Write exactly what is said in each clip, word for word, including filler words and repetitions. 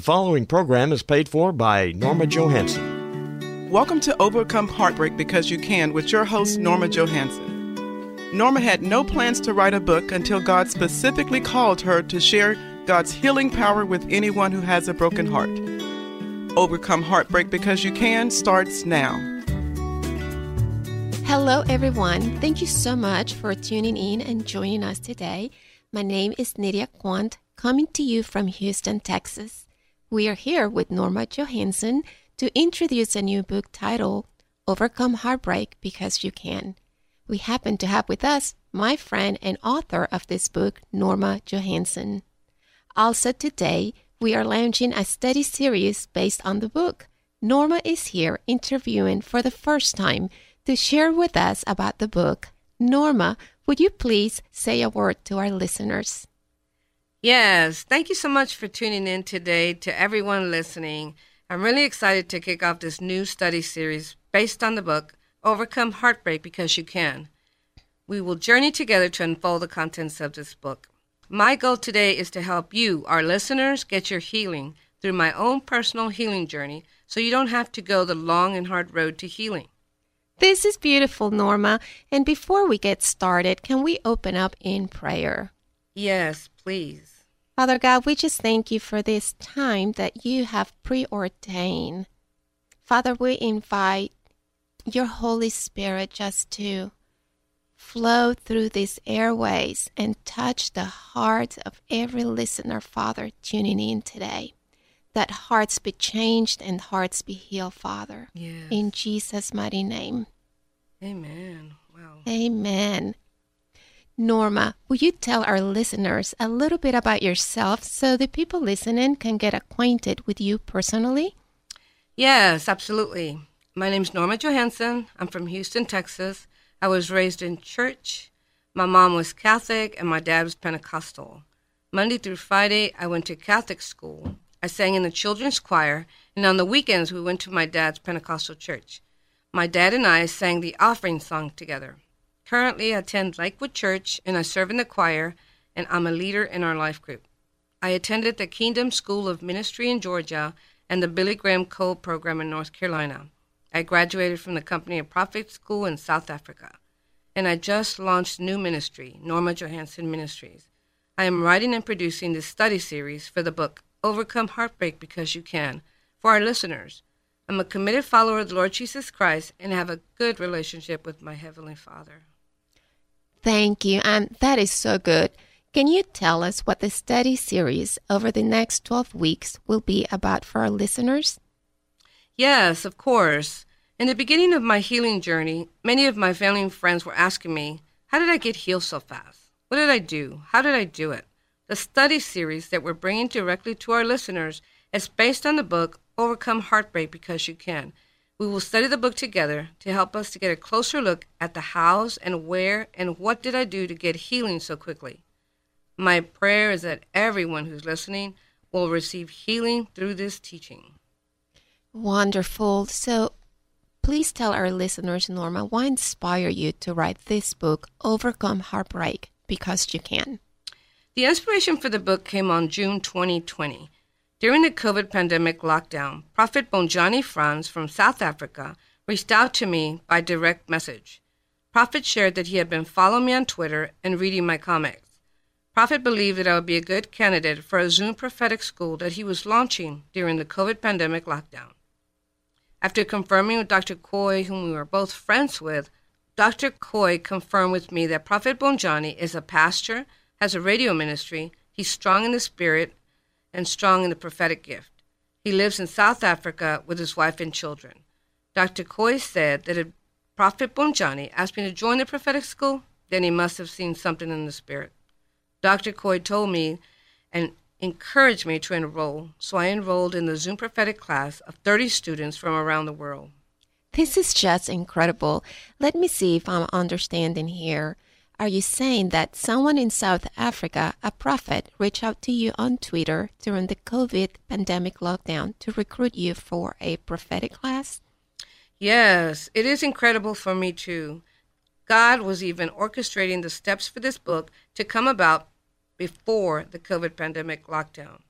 The following program is paid for by Norma Johansen. Welcome to Overcome Heartbreak Because You Can with your host, Norma Johansen. Norma had no plans to write a book until God specifically called her to share God's healing power with anyone who has a broken heart. Overcome Heartbreak Because You Can starts now. Hello, everyone. Thank you so much for tuning in and joining us today. My name is Nidia Quant, coming to you from Houston, Texas. We are here with Norma Johansen to introduce a new book titled Overcome Heartbreak Because You Can. We happen to have with us my friend and author of this book, Norma Johansen. Also today, we are launching a study series based on the book. Norma is here interviewing for the first time to share with us about the book. Norma, would you please say a word to our listeners? Yes, thank you so much for tuning in today to everyone listening. I'm really excited to kick off this new study series based on the book, Overcome Heartbreak Because You Can. We will journey together to unfold the contents of this book. My goal today is to help you, our listeners, get your healing through my own personal healing journey so you don't have to go the long and hard road to healing. This is beautiful, Norma. And before we get started, can we open up in prayer? Yes, please. Father God, we just thank you for this time that you have preordained. Father, we invite your Holy Spirit just to flow through these airways and touch the heart of every listener, Father, tuning in today. That hearts be changed and hearts be healed, Father. Yes. In Jesus' mighty name. Amen. Wow. Amen. Norma, will you tell our listeners a little bit about yourself so the people listening can get acquainted with you personally? Yes, absolutely. My name's Norma Johansen. I'm from Houston, Texas. I was raised in church. My mom was Catholic and my dad was Pentecostal. Monday through Friday, I went to Catholic school. I sang in the children's choir, and on the weekends we went to my dad's Pentecostal church. My dad and I sang the offering song together. Currently, I attend Lakewood Church, and I serve in the choir, and I'm a leader in our life group. I attended the Kingdom School of Ministry in Georgia and the Billy Graham College program in North Carolina. I graduated from the Company of Prophet School in South Africa, and I just launched new ministry, Norma Johansen Ministries. I am writing and producing this study series for the book, Overcome Heartbreak Because You Can, for our listeners. I'm a committed follower of the Lord Jesus Christ and have a good relationship with my Heavenly Father. Thank you, and that is so good. Can you tell us what the study series over the next twelve weeks will be about for our listeners? Yes, of course. In the beginning of my healing journey, many of my family and friends were asking me, how did I get healed so fast? What did I do? How did I do it? The study series that we're bringing directly to our listeners is based on the book, Overcome Heartbreak Because You Can. We will study the book together to help us to get a closer look at the hows and where and what did I do to get healing so quickly. My prayer is that everyone who's listening will receive healing through this teaching. Wonderful. So please tell our listeners, Norma, what inspired you to write this book, Overcome Heartbreak Because You Can? The inspiration for the book came on June twenty twenty. During the COVID pandemic lockdown, Prophet Bonjani Franz from South Africa reached out to me by direct message. Prophet shared that he had been following me on Twitter and reading my comments. Prophet believed that I would be a good candidate for a Zoom prophetic school that he was launching during the COVID pandemic lockdown. After confirming with Doctor Coy, whom we were both friends with, Doctor Coy confirmed with me that Prophet Bonjani is a pastor, has a radio ministry, he's strong in the spirit, and strong in the prophetic gift. He lives in South Africa with his wife and children. Doctor Coy said that if Prophet Bonjani asked me to join the prophetic school, then he must have seen something in the spirit. Doctor Coy told me and encouraged me to enroll, so I enrolled in the Zoom prophetic class of thirty students from around the world. This is just incredible. Let me see if I'm understanding here. Are you saying that someone in South Africa, a prophet, reached out to you on Twitter during the COVID pandemic lockdown to recruit you for a prophetic class? Yes, it is incredible for me too. God was even orchestrating the steps for this book to come about before the COVID pandemic lockdown.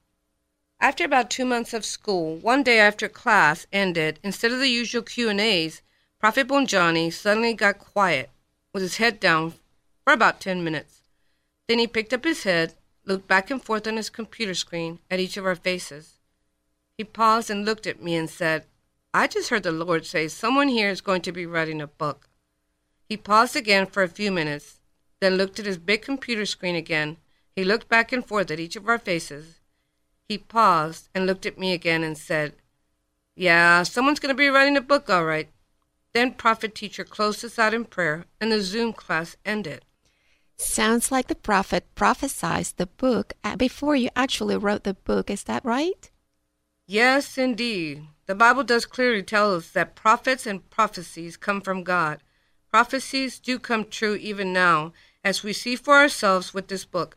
After about two months of school, one day after class ended, instead of the usual Q and A's, Prophet Bonjani suddenly got quiet with his head down for about ten minutes. Then he picked up his head, looked back and forth on his computer screen at each of our faces. He paused and looked at me and said, "I just heard the Lord say someone here is going to be writing a book." He paused again for a few minutes, then looked at his big computer screen again. He looked back and forth at each of our faces. He paused and looked at me again and said, "Yeah, someone's going to be writing a book, all right." Then Prophet Teacher closed us out in prayer, and the Zoom class ended. Sounds like the prophet prophesized the book before you actually wrote the book. Is that right? Yes, indeed. The Bible does clearly tell us that prophets and prophecies come from God. Prophecies do come true even now, as we see for ourselves with this book.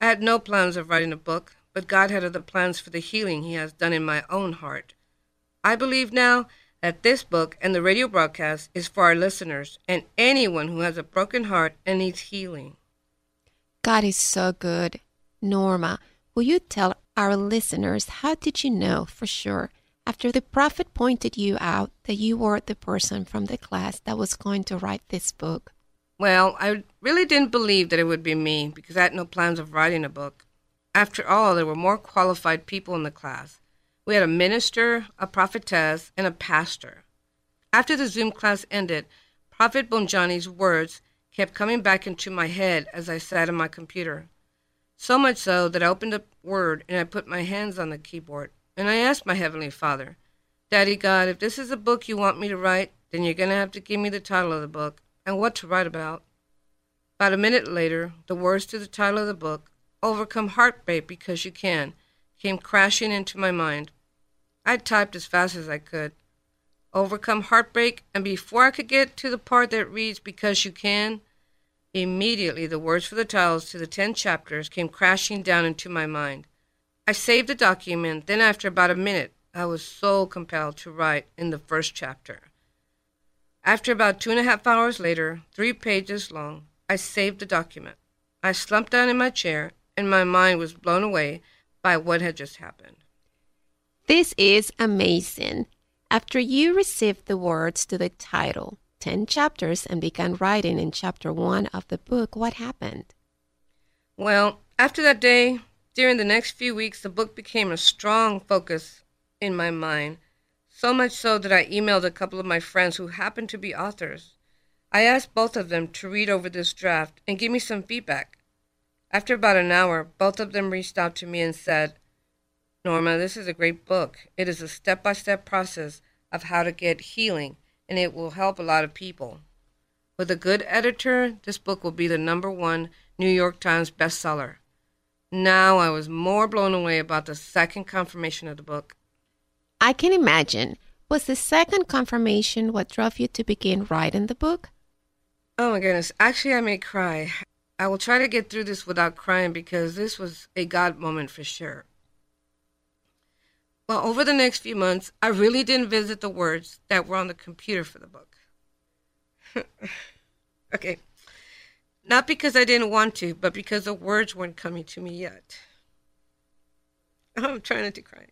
I had no plans of writing a book, but God had other plans for the healing He has done in my own heart. I believe now that this book and the radio broadcast is for our listeners and anyone who has a broken heart and needs healing. God is so good. Norma, will you tell our listeners, how did you know for sure, after the prophet pointed you out, that you were the person from the class that was going to write this book? Well, I really didn't believe that it would be me because I had no plans of writing a book. After all, there were more qualified people in the class. We had a minister, a prophetess, and a pastor. After the Zoom class ended, Prophet Bonjani's words kept coming back into my head as I sat on my computer. So much so that I opened up Word and I put my hands on the keyboard. And I asked my Heavenly Father, "Daddy God, if this is a book you want me to write, then you're going to have to give me the title of the book and what to write about." About a minute later, the words to the title of the book, "Overcome Heartbreak Because You Can," came crashing into my mind. I typed as fast as I could, "Overcome Heartbreak," and before I could get to the part that reads, "Because you can," immediately the words for the titles to the ten chapters came crashing down into my mind. I saved the document, then after about a minute, I was so compelled to write in the first chapter. After about two and a half hours later, three pages long, I saved the document. I slumped down in my chair, and my mind was blown away by what had just happened. This is amazing. After you received the words to the title, ten chapters, and began writing in chapter one of the book, what happened? Well, after that day, during the next few weeks, the book became a strong focus in my mind, so much so that I emailed a couple of my friends who happened to be authors. I asked both of them to read over this draft and give me some feedback. After about an hour, both of them reached out to me and said, "Norma, this is a great book. It is a step-by-step process of how to get healing, and it will help a lot of people. With a good editor, this book will be the number one New York Times bestseller." Now I was more blown away about the second confirmation of the book. I can imagine. Was the second confirmation what drove you to begin writing the book? Oh my goodness. Actually, I may cry. I will try to get through this without crying because this was a God moment for sure. Well, over the next few months, I really didn't visit the words that were on the computer for the book. Okay. Not because I didn't want to, but because the words weren't coming to me yet. I'm trying not to cry.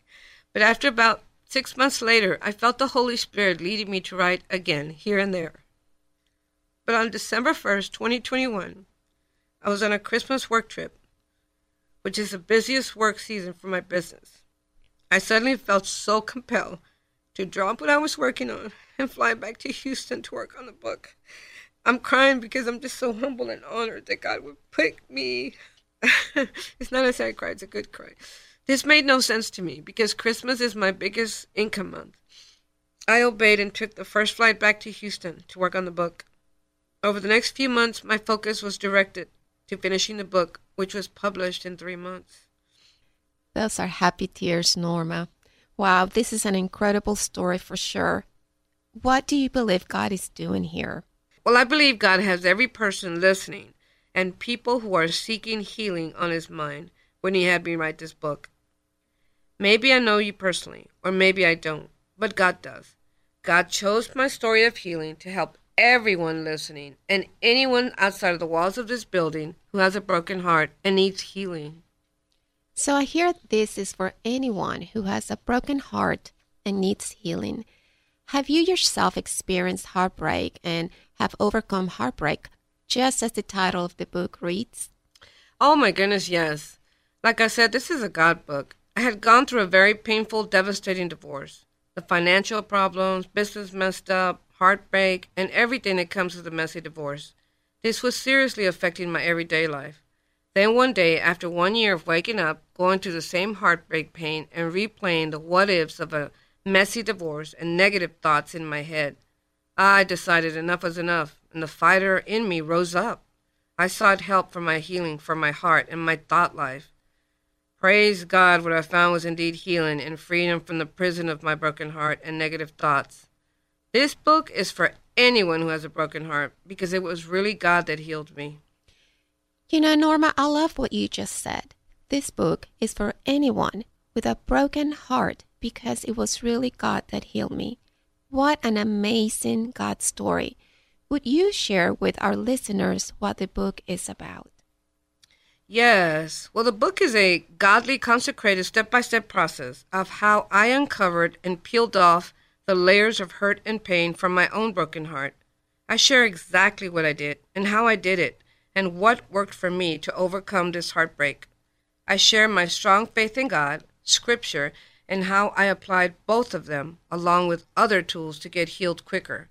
But after about six months later, I felt the Holy Spirit leading me to write again, here and there. But on December first, twenty twenty-one, I was on a Christmas work trip, which is the busiest work season for my business. I suddenly felt so compelled to drop what I was working on and fly back to Houston to work on the book. I'm crying because I'm just so humble and honored that God would pick me. It's not a sad cry, it's a good cry. This made no sense to me because Christmas is my biggest income month. I obeyed and took the first flight back to Houston to work on the book. Over the next few months, my focus was directed to finishing the book, which was published in three months. Those are happy tears, Norma. Wow, this is an incredible story for sure. What do you believe God is doing here? Well, I believe God has every person listening and people who are seeking healing on his mind when he had me write this book. Maybe I know you personally, or maybe I don't, but God does. God chose my story of healing to help everyone listening and anyone outside of the walls of this building who has a broken heart and needs healing. So I hear this is for anyone who has a broken heart and needs healing. Have you yourself experienced heartbreak and have overcome heartbreak, just as the title of the book reads? Oh my goodness, yes. Like I said, this is a God book. I had gone through a very painful, devastating divorce. The financial problems, business messed up, heartbreak, and everything that comes with a messy divorce. This was seriously affecting my everyday life. Then one day, after one year of waking up, going through the same heartbreak pain, and replaying the what-ifs of a messy divorce and negative thoughts in my head, I decided enough was enough, and the fighter in me rose up. I sought help for my healing, for my heart, and my thought life. Praise God, what I found was indeed healing and freedom from the prison of my broken heart and negative thoughts. This book is for anyone who has a broken heart, because it was really God that healed me. You know, Norma, I love what you just said. This book is for anyone with a broken heart, because it was really God that healed me. What an amazing God story. Would you share with our listeners what the book is about? Yes. Well, the book is a godly, consecrated, step-by-step process of how I uncovered and peeled off the layers of hurt and pain from my own broken heart. I share exactly what I did and how I did it and what worked for me to overcome this heartbreak. I share my strong faith in God, Scripture, and how I applied both of them along with other tools to get healed quicker.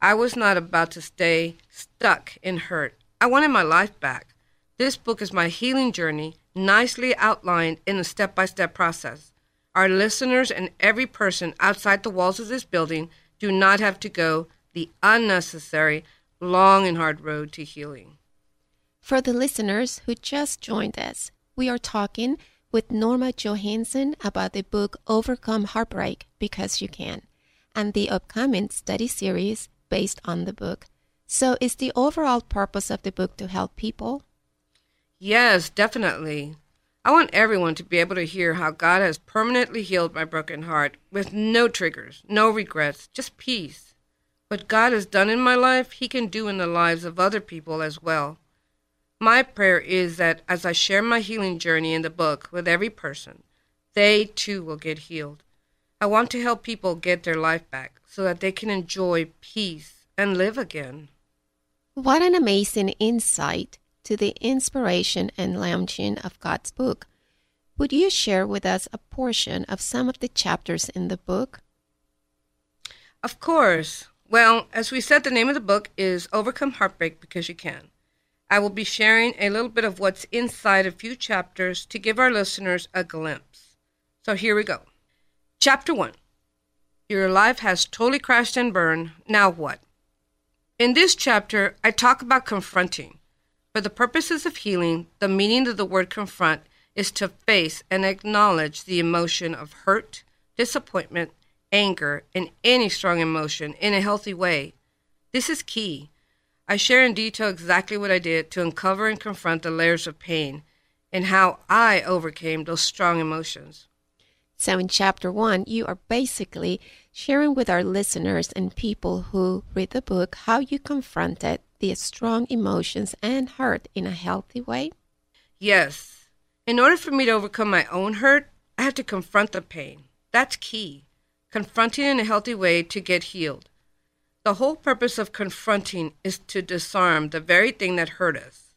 I was not about to stay stuck in hurt. I wanted my life back. This book is my healing journey, nicely outlined in a step-by-step process. Our listeners and every person outside the walls of this building do not have to go the unnecessary, long and hard road to healing. For the listeners who just joined us, we are talking with Norma Johansen about the book Overcome Heartbreak Because You Can and the upcoming study series based on the book. So is the overall purpose of the book to help people? Yes, definitely. I want everyone to be able to hear how God has permanently healed my broken heart with no triggers, no regrets, just peace. What God has done in my life, He can do in the lives of other people as well. My prayer is that as I share my healing journey in the book with every person, they too will get healed. I want to help people get their life back so that they can enjoy peace and live again. What an amazing insight to the inspiration and launching of God's book. Would you share with us a portion of some of the chapters in the book? Of course. Well, as we said, the name of the book is Overcome Heartbreak Because You Can. I will be sharing a little bit of what's inside a few chapters to give our listeners a glimpse. So here we go. Chapter one. Your life has totally crashed and burned. Now what? In this chapter, I talk about confronting. For the purposes of healing, the meaning of the word confront is to face and acknowledge the emotion of hurt, disappointment, anger, and any strong emotion in a healthy way. This is key. I share in detail exactly what I did to uncover and confront the layers of pain and how I overcame those strong emotions. So in chapter one, you are basically sharing with our listeners and people who read the book how you confronted the strong emotions and hurt in a healthy way? Yes. In order for me to overcome my own hurt, I have to confront the pain. That's key. Confronting in a healthy way to get healed. The whole purpose of confronting is to disarm the very thing that hurt us.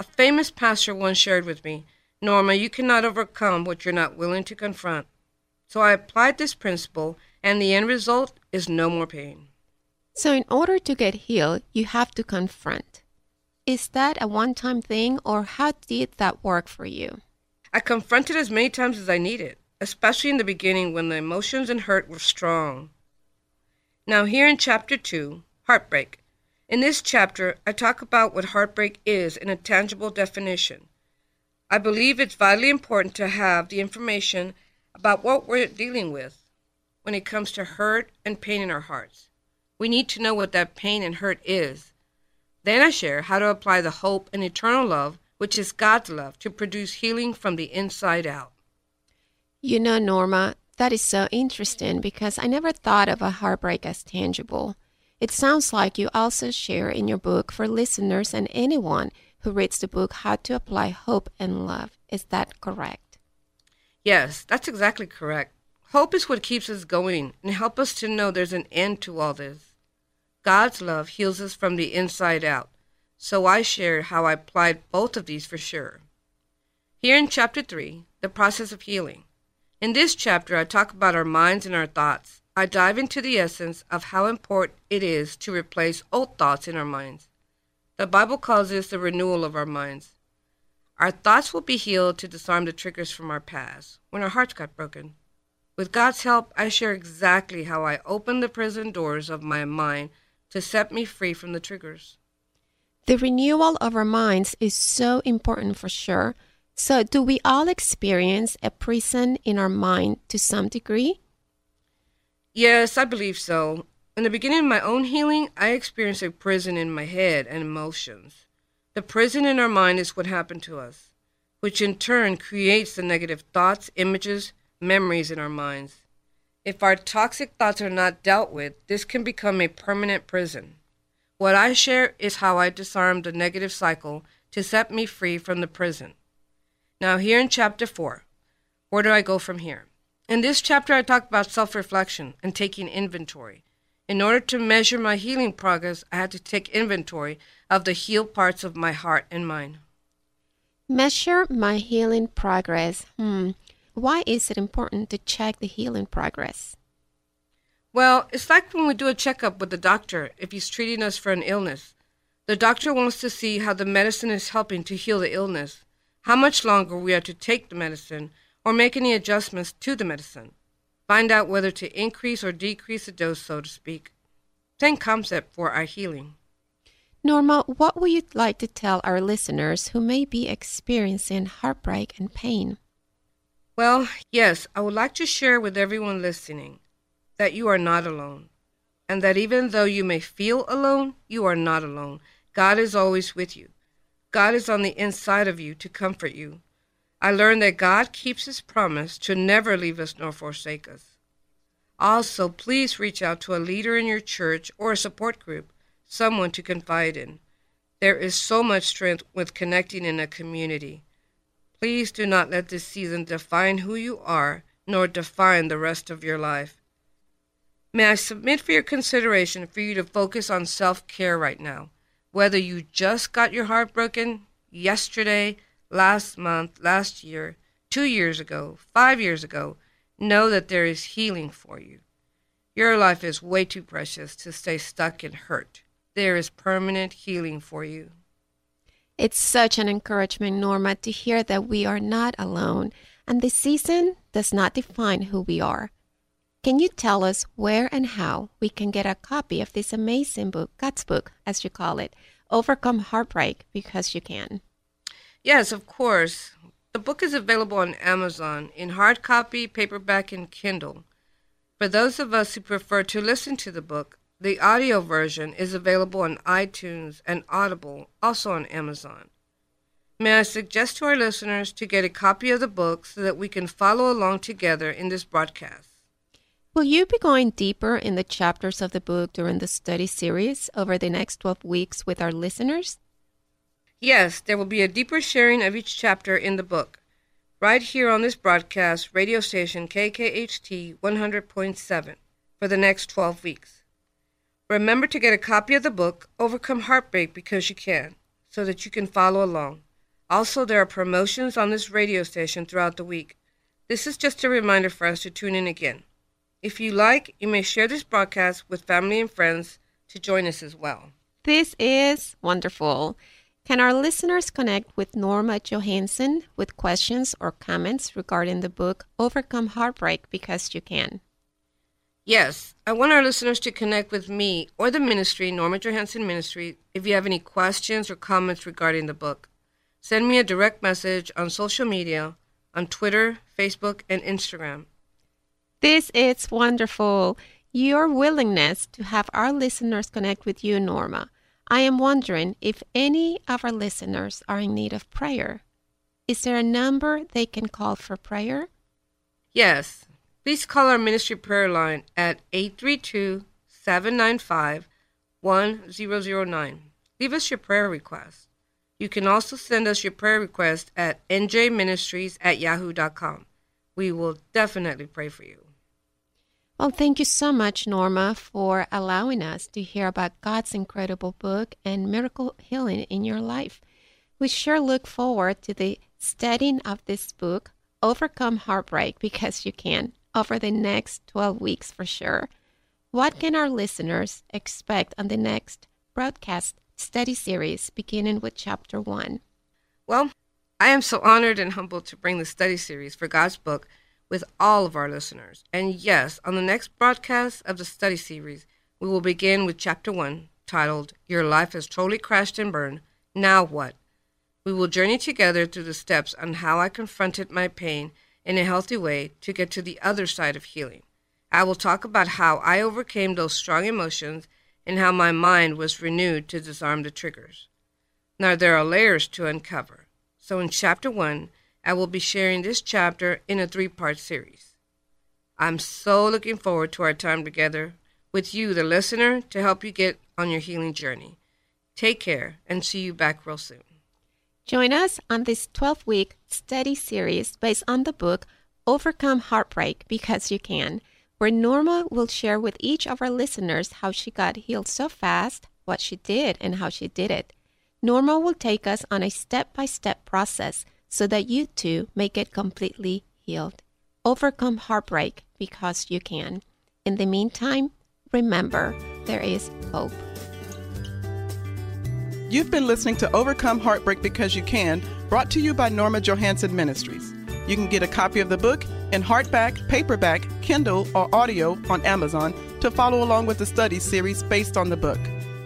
A famous pastor once shared with me, Norma, you cannot overcome what you're not willing to confront. So I applied this principle, and the end result is no more pain. So in order to get healed, you have to confront. Is that a one-time thing, or how did that work for you? I confronted as many times as I needed, especially in the beginning when the emotions and hurt were strong. Now here in Chapter two, Heartbreak. In this chapter, I talk about what heartbreak is in a tangible definition. I believe it's vitally important to have the information about what we're dealing with when it comes to hurt and pain in our hearts. We need to know what that pain and hurt is. Then I share how to apply the hope and eternal love, which is God's love, to produce healing from the inside out. You know, Norma, that is so interesting because I never thought of a heartbreak as tangible. It sounds like you also share in your book for listeners and anyone who reads the book how to apply hope and love Is that correct? Yes, that's exactly correct. Hope is what keeps us going and helps us to know there's an end to all this. God's love heals us from the inside out, so I share how I applied both of these for sure. Here in Chapter three, the process of healing. In this chapter, I talk about our minds and our thoughts. I dive into the essence of how important it is to replace old thoughts in our minds. The Bible calls this the renewal of our minds. Our thoughts will be healed to disarm the triggers from our past when our hearts got broken. With God's help, I share exactly how I opened the prison doors of my mind to set me free from the triggers. The renewal of our minds is so important for sure. So do we all experience a prison in our mind to some degree? Yes, I believe so. In the beginning of my own healing, I experienced a prison in my head and emotions. The prison in our mind is what happened to us, which in turn creates the negative thoughts, images, memories in our minds. If our toxic thoughts are not dealt with, this can become a permanent prison. What I share is how I disarmed the negative cycle to set me free from the prison. Now here in Chapter four, where do I go from here? In this chapter, I talk about self-reflection and taking inventory. In order to measure my healing progress, I had to take inventory of the healed parts of my heart and mind. Measure my healing progress. Hmm. Why is it important to check the healing progress? Well, it's like when we do a checkup with the doctor if he's treating us for an illness. The doctor wants to see how the medicine is helping to heal the illness, how much longer we are to take the medicine, or make any adjustments to the medicine. Find out whether to increase or decrease the dose, so to speak. Same concept for our healing. Norma, what would you like to tell our listeners who may be experiencing heartbreak and pain? Well, yes, I would like to share with everyone listening that you are not alone, and that even though you may feel alone, you are not alone. God is always with you. God is on the inside of you to comfort you. I learned that God keeps His promise to never leave us nor forsake us. Also, please reach out to a leader in your church or a support group, someone to confide in. There is so much strength with connecting in a community. Please do not let this season define who you are, nor define the rest of your life. May I submit for your consideration for you to focus on self-care right now, whether you just got your heart broken yesterday, last month, last year, two years ago, five years ago. Know that there is healing for you. Your life is way too precious to stay stuck and hurt. There is permanent healing for you. It's such an encouragement, Norma, to hear that we are not alone, and the season does not define who we are. Can you tell us where and how we can get a copy of this amazing book, God's book, as you call it, Overcome Heartbreak Because You Can? Yes, of course. The book is available on Amazon in hard copy, paperback, and Kindle. For those of us who prefer to listen to the book, the audio version is available on iTunes and Audible, also on Amazon. May I suggest to our listeners to get a copy of the book so that we can follow along together in this broadcast. Will you be going deeper in the chapters of the book during the study series over the next twelve weeks with our listeners? Yes, there will be a deeper sharing of each chapter in the book, right here on this broadcast, radio station K K H T one hundred point seven, for the next twelve weeks. Remember to get a copy of the book, Overcome Heartbreak Because You Can, so that you can follow along. Also, there are promotions on this radio station throughout the week. This is just a reminder for us to tune in again. If you like, you may share this broadcast with family and friends to join us as well. This is wonderful. Can our listeners connect with Norma Johansen with questions or comments regarding the book, Overcome Heartbreak Because You Can? Yes, I want our listeners to connect with me or the ministry, Norma Johansen Ministry, if you have any questions or comments regarding the book. Send me a direct message on social media, on Twitter, Facebook, and Instagram. This is wonderful. Your willingness to have our listeners connect with you, Norma. I am wondering if any of our listeners are in need of prayer. Is there a number they can call for prayer? Yes. Please call our ministry prayer line at eight three two, seven nine five, one zero zero nine. Leave us your prayer request. You can also send us your prayer request at n j ministries at yahoo dot com. We will definitely pray for you. Well, thank you so much, Norma, for allowing us to hear about God's incredible book and miracle healing in your life. We sure look forward to the studying of this book, Overcome Heartbreak Because You Can, over the next twelve weeks for sure. What can our listeners expect on the next broadcast study series, beginning with chapter one? Well, I am so honored and humbled to bring the study series for God's book with all of our listeners. And yes, on the next broadcast of the study series, we will begin with chapter one, titled, Your Life Has Totally Crashed and Burned, Now What? We will journey together through the steps on how I confronted my pain in a healthy way to get to the other side of healing. I will talk about how I overcame those strong emotions and how my mind was renewed to disarm the triggers. Now, there are layers to uncover. So in chapter one, I will be sharing this chapter in a three-part series. I'm so looking forward to our time together with you, the listener, to help you get on your healing journey. Take care and see you back real soon. Join us on this twelve-week study series based on the book Overcome Heartbreak Because You Can, where Norma will share with each of our listeners how she got healed so fast, what she did, and how she did it. Norma will take us on a step-by-step process so that you too may get completely healed. Overcome heartbreak because you can. In the meantime, remember, there is hope. You've been listening to Overcome Heartbreak Because You Can, brought to you by Norma Johansen Ministries. You can get a copy of the book in hardback, paperback, Kindle, or audio on Amazon to follow along with the study series based on the book.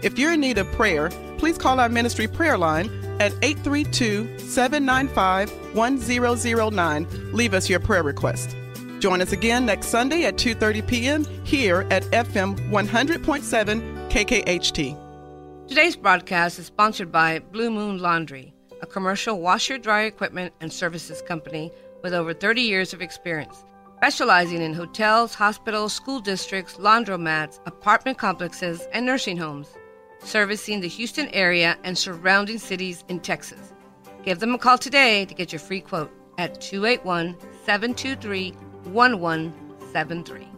If you're in need of prayer, please call our ministry prayer line at eight three two, seven nine five, one zero zero nine. Leave us your prayer request. Join us again next Sunday at two thirty p.m. here at F M one hundred point seven K K H T. Today's broadcast is sponsored by Blue Moon Laundry, a commercial washer-dryer equipment and services company with over thirty years of experience, specializing in hotels, hospitals, school districts, laundromats, apartment complexes, and nursing homes, servicing the Houston area and surrounding cities in Texas. Give them a call today to get your free quote at two eight one, seven two three, one one seven three.